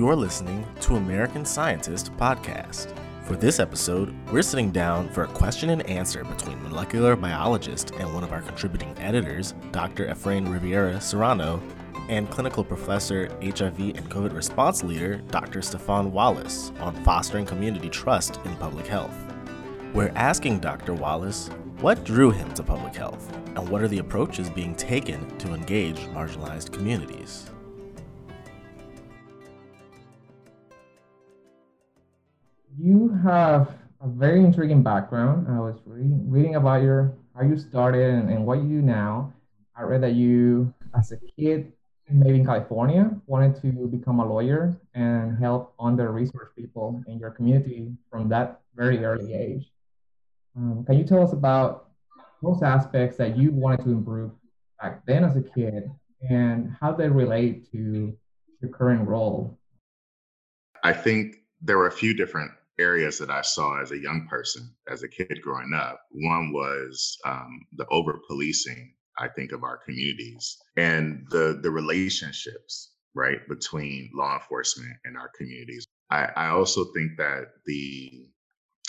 You're listening to American Scientist Podcast. For this episode, we're sitting down for a question and answer between molecular biologist and one of our contributing editors, Dr. Efraín Rivera-Serrano, and clinical professor, HIV and COVID response leader, Dr. Stefan Wallace, on fostering community trust in public health. We're asking Dr. Wallace, what drew him to public health, and what are the approaches being taken to engage marginalized communities? You have a very intriguing background. I was reading about how you started and what you do now. I read that you, as a kid, maybe in California, wanted to become a lawyer and help under-resourced people in your community from that very early age. Can you tell us about those aspects that you wanted to improve back then as a kid and how they relate to your current role? I think there were a few different areas that I saw as a young person, as a kid growing up. One was the over-policing, I think, of our communities and the relationships, right, between law enforcement and our communities. I also think that the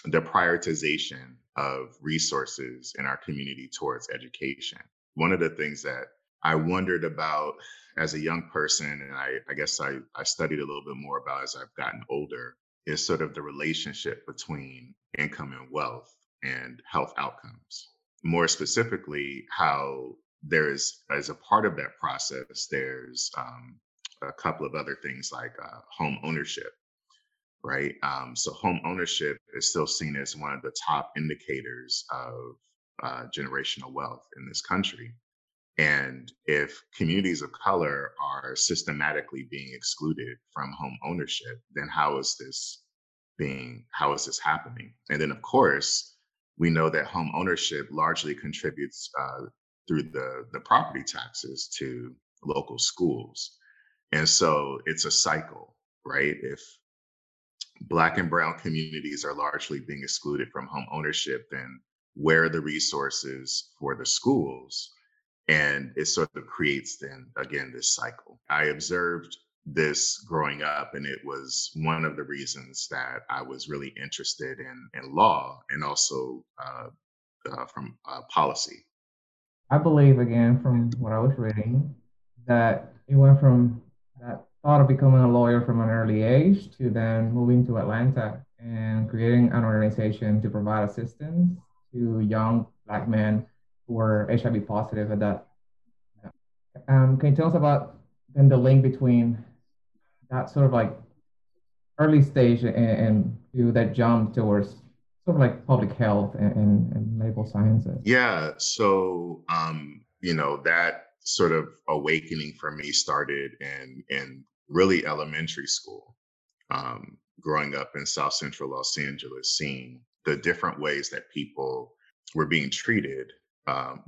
prioritization of resources in our community towards education. One of the things that I wondered about as a young person, and I guess I studied a little bit more about as I've gotten older, is sort of the relationship between income and wealth and health outcomes. More specifically, how there is, as a part of that process, there's a couple of other things like home ownership, right? So home ownership is still seen as one of the top indicators of generational wealth in this country. And if communities of color are systematically being excluded from home ownership, then how is this happening? And then, of course, we know that home ownership largely contributes through the property taxes to local schools. And so it's a cycle, right? If Black and brown communities are largely being excluded from home ownership, then where are the resources for the schools? And it sort of creates then, again, this cycle. I observed this growing up, and it was one of the reasons that I was really interested in law and also from policy. I believe, again, from what I was reading, that it went from that thought of becoming a lawyer from an early age to then moving to Atlanta and creating an organization to provide assistance to young Black men were HIV positive at that. Can you tell us about then the link between that sort of like early stage and to that jump towards sort of like public health and medical sciences? Yeah, so, that sort of awakening for me started in really elementary school, growing up in South Central Los Angeles, seeing the different ways that people were being treated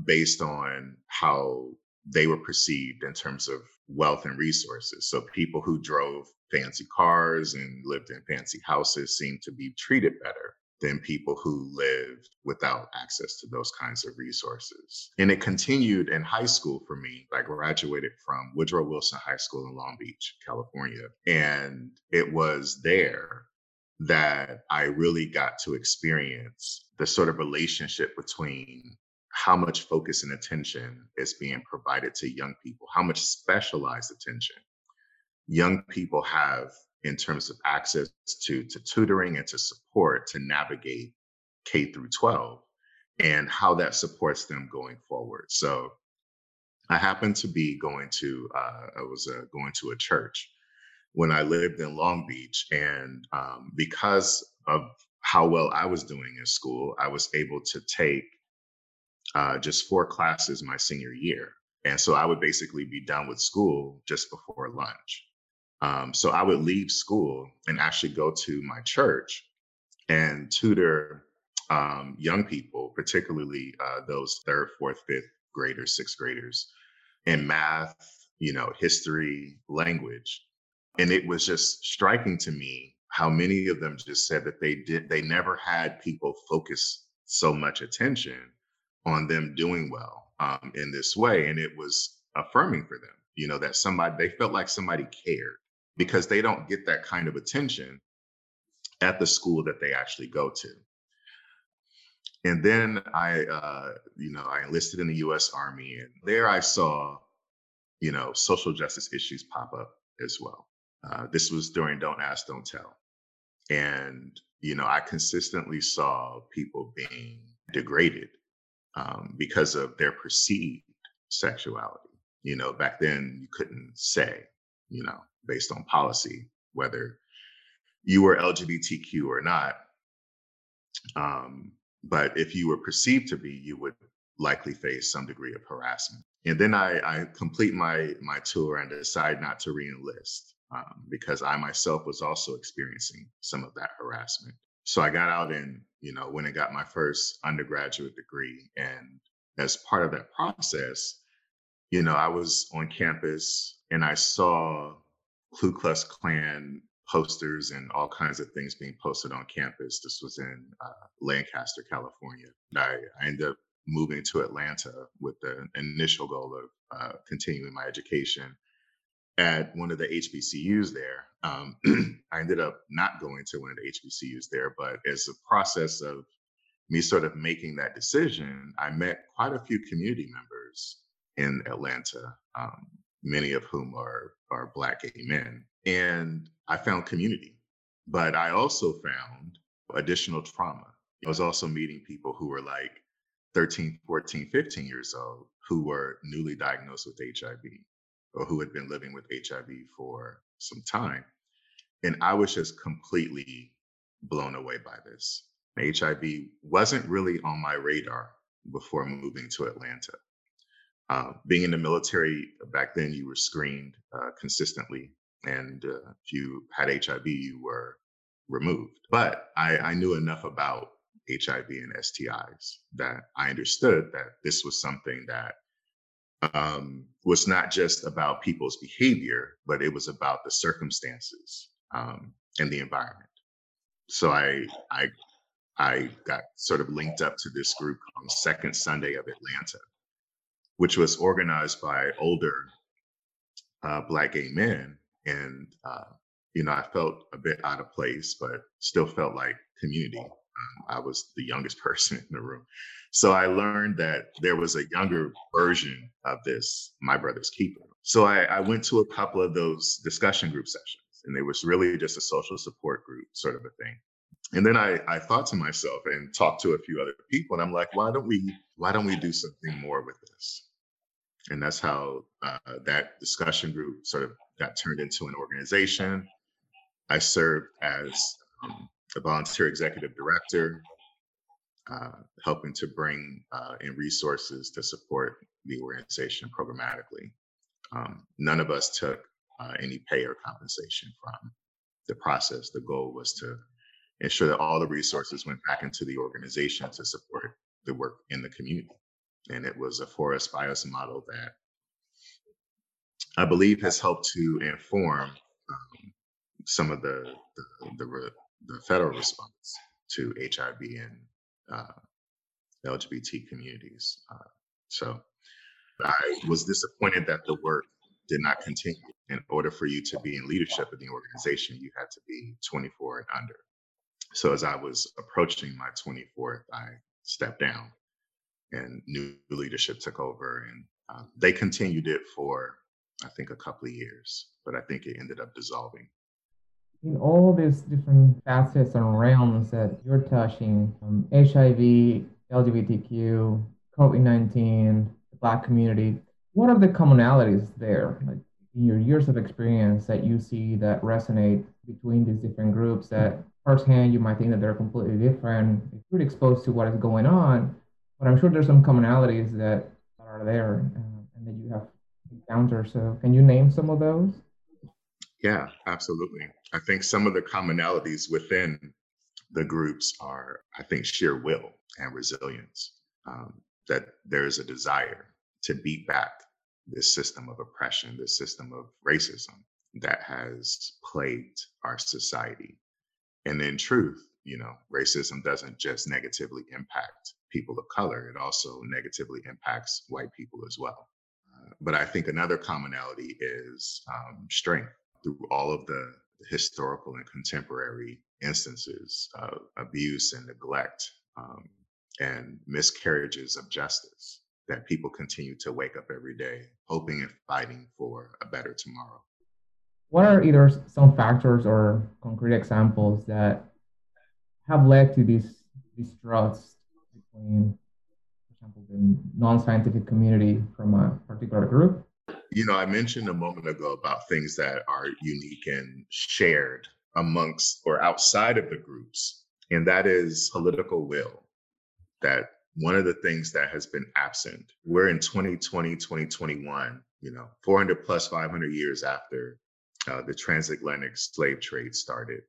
based on how they were perceived in terms of wealth and resources. So people who drove fancy cars and lived in fancy houses seemed to be treated better than people who lived without access to those kinds of resources. And it continued in high school for me. I graduated from Woodrow Wilson High School in Long Beach, California. And it was there that I really got to experience the sort of relationship between how much focus and attention is being provided to young people, how much specialized attention young people have in terms of access to tutoring and to support to navigate K through 12 and how that supports them going forward. So I happened to be going to a church when I lived in Long Beach, and because of how well I was doing in school, I was able to take just 4 classes my senior year. And so I would basically be done with school just before lunch. So I would leave school and actually go to my church and tutor young people, particularly those 3rd, 4th, 5th graders, 6th graders in math, history, language. And it was just striking to me how many of them just said that they never had people focus so much attention on them doing well in this way. And it was affirming for them, that they felt like somebody cared because they don't get that kind of attention at the school that they actually go to. And then I enlisted in the U.S. Army, and there I saw, social justice issues pop up as well. This was during Don't Ask, Don't Tell. And, I consistently saw people being degraded because of their perceived sexuality. Back then you couldn't say, based on policy, whether you were LGBTQ or not. But if you were perceived to be, you would likely face some degree of harassment. And then I complete my tour and decide not to re-enlist because I myself was also experiencing some of that harassment. So I got out and, went and got my first undergraduate degree. And as part of that process, I was on campus and I saw Ku Klux Klan posters and all kinds of things being posted on campus. This was in Lancaster, California. I ended up moving to Atlanta with the initial goal of continuing my education at one of the HBCUs there. I ended up not going to one of the HBCUs there, but as a process of me sort of making that decision, I met quite a few community members in Atlanta, many of whom are Black gay men. And I found community, but I also found additional trauma. I was also meeting people who were like 13, 14, 15 years old who were newly diagnosed with HIV or who had been living with HIV for some time. And I was just completely blown away by this. HIV wasn't really on my radar before moving to Atlanta. Being in the military back then, you were screened consistently. And if you had HIV, you were removed. But I knew enough about HIV and STIs that I understood that this was something that was not just about people's behavior, but it was about the circumstances and the environment. So I got sort of linked up to this group called Second Sunday of Atlanta, which was organized by older Black gay men. And, I felt a bit out of place, but still felt like community. I was the youngest person in the room. So I learned that there was a younger version of this, My Brother's Keeper. So I went to a couple of those discussion group sessions, and it was really just a social support group sort of a thing. And then I thought to myself and talked to a few other people, and I'm like, why don't we do something more with this? And that's how that discussion group sort of got turned into an organization. I served as a volunteer executive director, helping to bring in resources to support the organization programmatically. None of us took any pay or compensation from the process. The goal was to ensure that all the resources went back into the organization to support the work in the community. And it was a for us by us model that I believe has helped to inform some of the federal response to HIV and LGBT communities. So I was disappointed that the work did not continue. In order for you to be in leadership of the organization, you had to be 24 and under. So as I was approaching my 24th, I stepped down and new leadership took over, and they continued it for I think a couple of years, but I think it ended up dissolving. In all these different facets and realms that you're touching, HIV, LGBTQ, COVID-19, the Black community, what are the commonalities there? Like in your years of experience that you see that resonate between these different groups that firsthand you might think that they're completely different if you're exposed to what is going on, but I'm sure there's some commonalities that are there and that you have encounter. So can you name some of those? Yeah, absolutely. I think some of the commonalities within the groups are, I think, sheer will and resilience, that there is a desire to beat back this system of oppression, this system of racism that has plagued our society. And in truth, racism doesn't just negatively impact people of color, it also negatively impacts white people as well. But I think another commonality is strength. through all of the historical and contemporary instances of abuse and neglect and miscarriages of justice, that people continue to wake up every day hoping and fighting for a better tomorrow. What are either some factors or concrete examples that have led to this distrust between, for example, the non-scientific community from a particular group? You know, I mentioned a moment ago about things that are unique and shared amongst or outside of the groups, and that is political will. That one of the things that has been absent. We're in 2020, 2021, you know, 400 plus 500 years after the transatlantic slave trade started.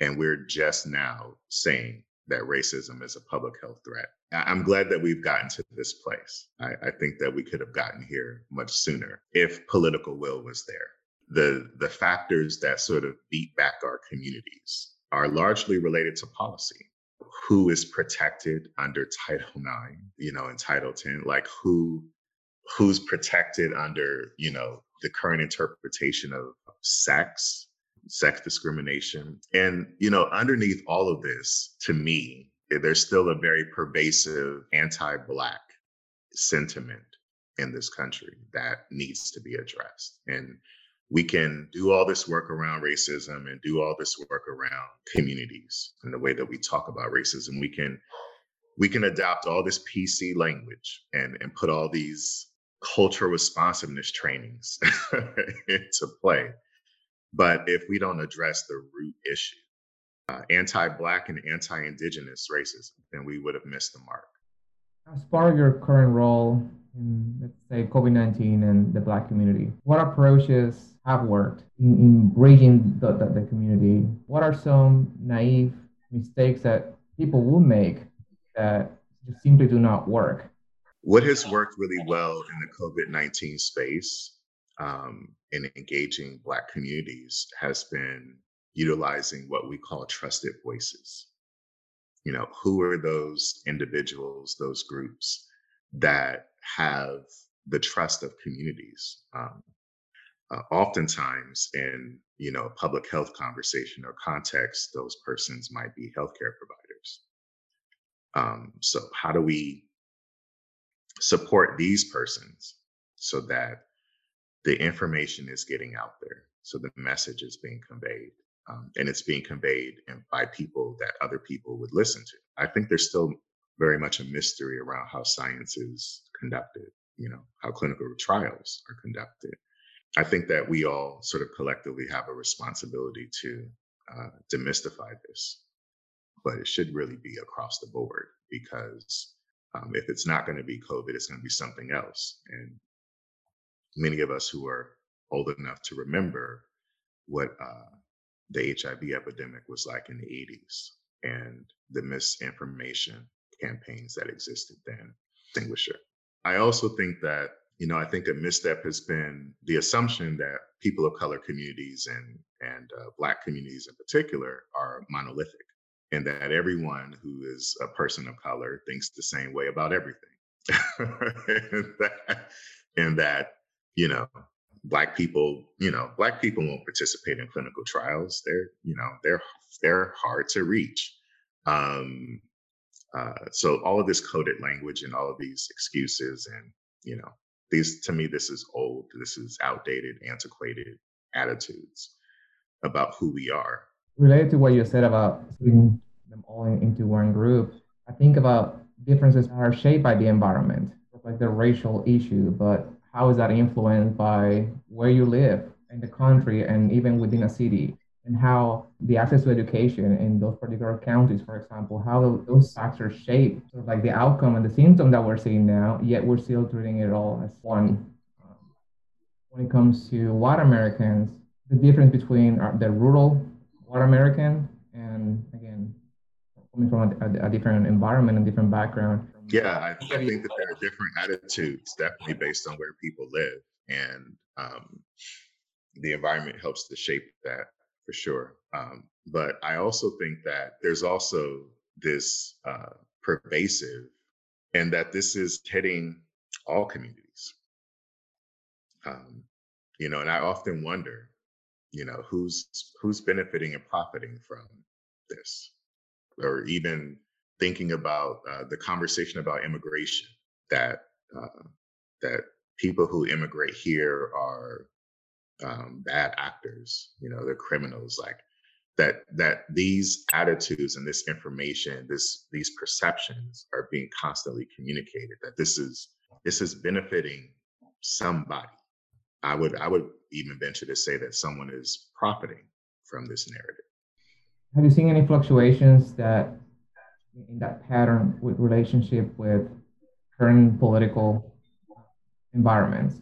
And we're just now saying that racism is a public health threat. I'm glad that we've gotten to this place. I think that we could have gotten here much sooner if political will was there. The factors that sort of beat back our communities are largely related to policy. Who is protected under Title IX, you know, and Title X, like who's protected under, you know, the current interpretation of sex discrimination. And, you know, underneath all of this, to me, there's still a very pervasive anti-Black sentiment in this country that needs to be addressed. And we can do all this work around racism and do all this work around communities and the way that we talk about racism. We can adopt all this PC language and put all these cultural responsiveness trainings into play. But if we don't address the root issue, anti-Black and anti-Indigenous racism, then we would have missed the mark. As part of your current role in, let's say, COVID-19 and the Black community, what approaches have worked in bridging the community? What are some naive mistakes that people will make that just simply do not work? What has worked really well in the COVID-19 space in engaging Black communities has been utilizing what we call trusted voices. You know, who are those individuals, those groups that have the trust of communities? Oftentimes in, you know, public health conversation or context, those persons might be healthcare providers. So how do we support these persons so that the information is getting out there, so the message is being conveyed? And it's being conveyed by people that other people would listen to. I think there's still very much a mystery around how science is conducted, you know, how clinical trials are conducted. I think that we all sort of collectively have a responsibility to demystify this, but it should really be across the board, because if it's not going to be COVID, it's going to be something else. And many of us who are old enough to remember what the HIV epidemic was like in the 80s and the misinformation campaigns that existed then, extinguisher. I also think that, you know, I think a misstep has been the assumption that people of color communities and Black communities in particular are monolithic, and that everyone who is a person of color thinks the same way about everything. and that, you know, Black people won't participate in clinical trials. They're hard to reach. So all of this coded language and all of these excuses and, you know, these, to me, this is old, this is outdated, antiquated attitudes about who we are. Related to what you said about putting them all into one group, I think about differences that are shaped by the environment, like the racial issue, but how is that influenced by where you live in the country and even within a city, and how the access to education in those particular counties, for example, how those factors shape sort of like the outcome and the symptom that we're seeing now, yet we're still treating it all as one. When it comes to white Americans, the difference between the rural white American and, again, coming from a different environment and different background. Yeah, I think that there are different attitudes, definitely based on where people live, and the environment helps to shape that for sure. But I also think that there's also this pervasive, and that this is hitting all communities. You know, and I often wonder, you know, who's benefiting and profiting from this, or even thinking about the conversation about immigration, that that people who immigrate here are bad actors, you know, they're criminals, like that these attitudes and this information, these perceptions are being constantly communicated, that this is benefiting somebody. I would even venture to say that someone is profiting from this narrative. Have you seen any fluctuations that in that pattern with relationship with current political environments?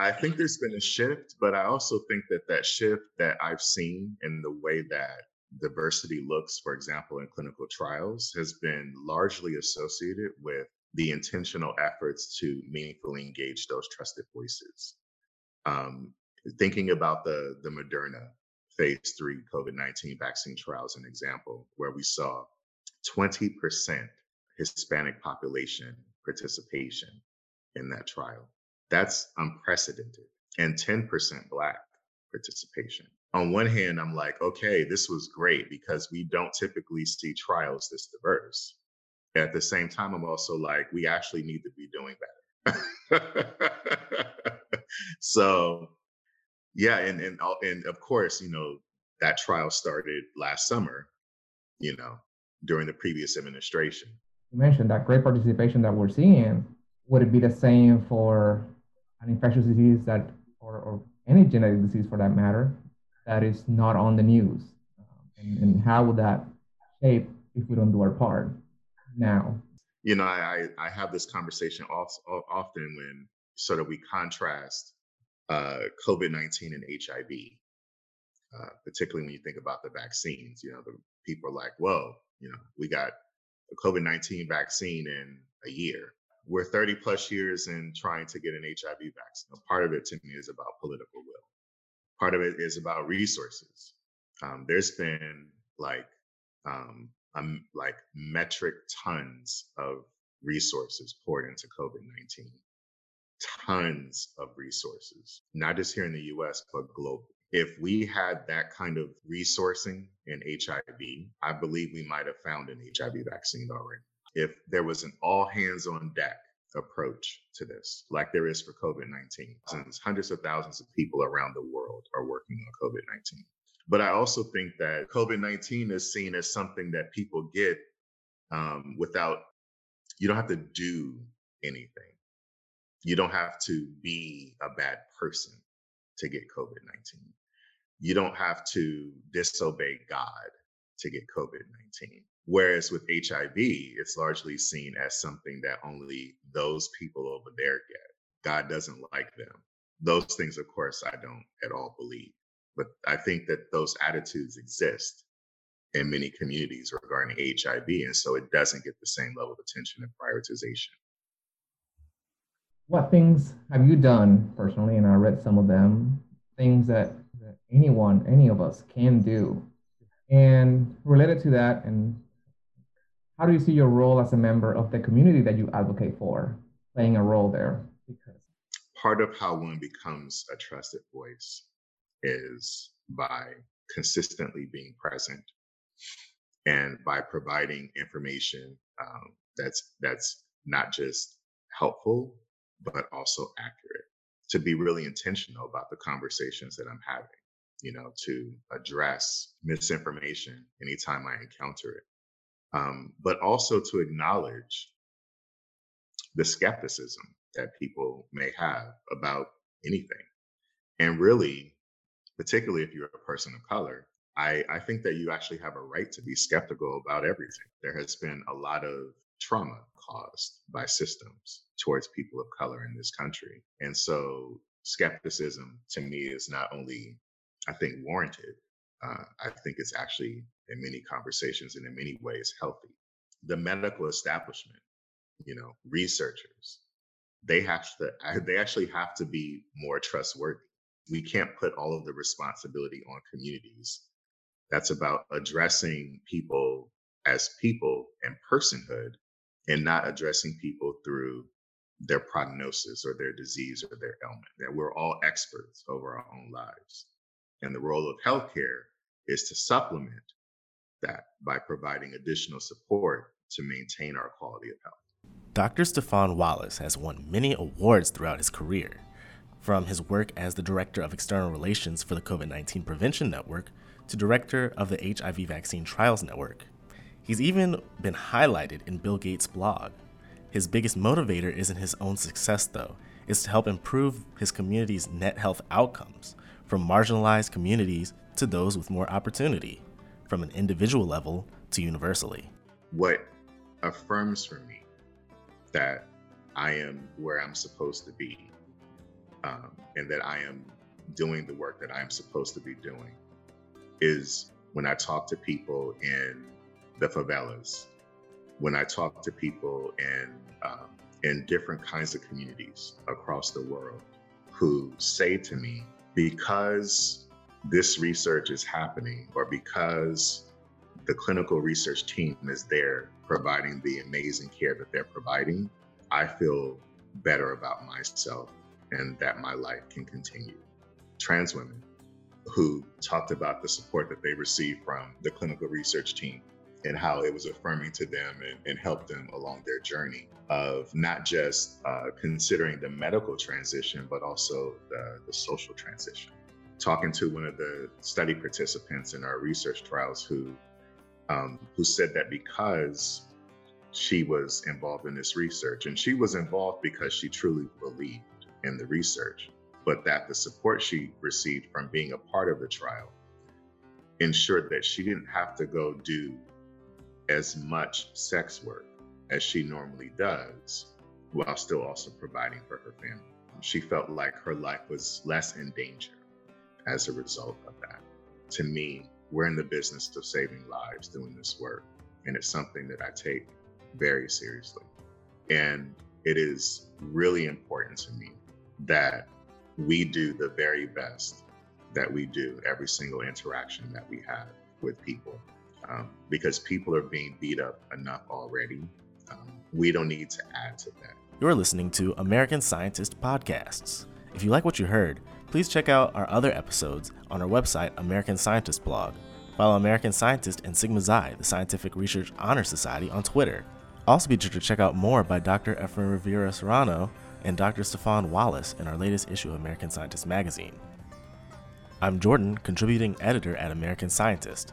I think there's been a shift, but I also think that shift that I've seen in the way that diversity looks, for example, in clinical trials, has been largely associated with the intentional efforts to meaningfully engage those trusted voices. Thinking about the Moderna phase 3 COVID-19 vaccine trial as an example, where we saw 20% Hispanic population participation in that trial. That's unprecedented. And 10% Black participation. On one hand, I'm like, okay, this was great because we don't typically see trials this diverse. At the same time, I'm also like, we actually need to be doing better. So, yeah, and of course, you know, that trial started last summer, you know, during the previous administration. You mentioned that great participation that we're seeing. Would it be the same for an infectious disease that, or any genetic disease for that matter, that is not on the news? And how would that shape if we don't do our part now? You know, I have this conversation often when sort of we contrast COVID-19 and HIV, particularly when you think about the vaccines. You know, the people are like, whoa, you know, we got a COVID-19 vaccine in a year. We're 30 plus years in trying to get an HIV vaccine. Part of it to me is about political will. Part of it is about resources. There's been like metric tons of resources poured into COVID-19. Tons of resources, not just here in the US, but globally. If we had that kind of resourcing in HIV, I believe we might have found an HIV vaccine already. If there was an all hands on deck approach to this, like there is for COVID-19, since hundreds of thousands of people around the world are working on COVID-19. But I also think that COVID-19 is seen as something that people get without, you don't have to do anything. You don't have to be a bad person to get COVID-19. You don't have to disobey God to get COVID-19. Whereas with HIV, it's largely seen as something that only those people over there get. God doesn't like them. Those things, of course, I don't at all believe. But I think that those attitudes exist in many communities regarding HIV, and so it doesn't get the same level of attention and prioritization. What things have you done personally, and I read some of them, things that anyone, any of us can do? And related to that, and how do you see your role as a member of the community that you advocate for playing a role there? Because part of how one becomes a trusted voice is by consistently being present and by providing information that's not just helpful, but also accurate. To be really intentional about the conversations that I'm having, you know, to address misinformation anytime I encounter it. But also to acknowledge the skepticism that people may have about anything. And really, particularly if you're a person of color, I think that you actually have a right to be skeptical about everything. There has been a lot of trauma caused by systems towards people of color in this country. And so skepticism to me is not only, I think, warranted, I think it's actually in many conversations and in many ways healthy. The medical establishment, you know, researchers, they actually have to be more trustworthy. We can't put all of the responsibility on communities. That's about addressing people as people and personhood and not addressing people through their prognosis or their disease or their ailment, that we're all experts over our own lives. And the role of healthcare is to supplement that by providing additional support to maintain our quality of health. Dr. Stefan Wallace has won many awards throughout his career, from his work as the Director of External Relations for the COVID-19 Prevention Network to Director of the HIV Vaccine Trials Network. He's even been highlighted in Bill Gates' blog. His biggest motivator isn't his own success, though. It's to help improve his community's net health outcomes, from marginalized communities to those with more opportunity, from an individual level to universally. What affirms for me that I am where I'm supposed to be, and that I am doing the work that I'm supposed to be doing, is when I talk to people in the favelas, when I talk to people in different kinds of communities across the world, who say to me, because this research is happening, or because the clinical research team is there providing the amazing care that they're providing, I feel better about myself and that my life can continue. Trans women who talked about the support that they received from the clinical research team and how it was affirming to them and helped them along their journey of not just considering the medical transition, but also the social transition. Talking to one of the study participants in our research trials who said that because she was involved in this research, and she was involved because she truly believed in the research, but that the support she received from being a part of the trial ensured that she didn't have to go do as much sex work as she normally does, while still also providing for her family. She felt like her life was less in danger as a result of that. To me, we're in the business of saving lives doing this work, and it's something that I take very seriously. And it is really important to me that we do the very best that we do every single interaction that we have with people, because people are being beat up enough already. We don't need to add to that. You're listening to American Scientist Podcasts. If you like what you heard, please check out our other episodes on our website, American Scientist blog. Follow American Scientist and Sigma Xi, the Scientific Research Honor Society, on Twitter. Also be sure to check out more by Dr. Efraín Rivera-Serrano and Dr. Stefan Wallace in our latest issue of American Scientist magazine. I'm Jordan, contributing editor at American Scientist.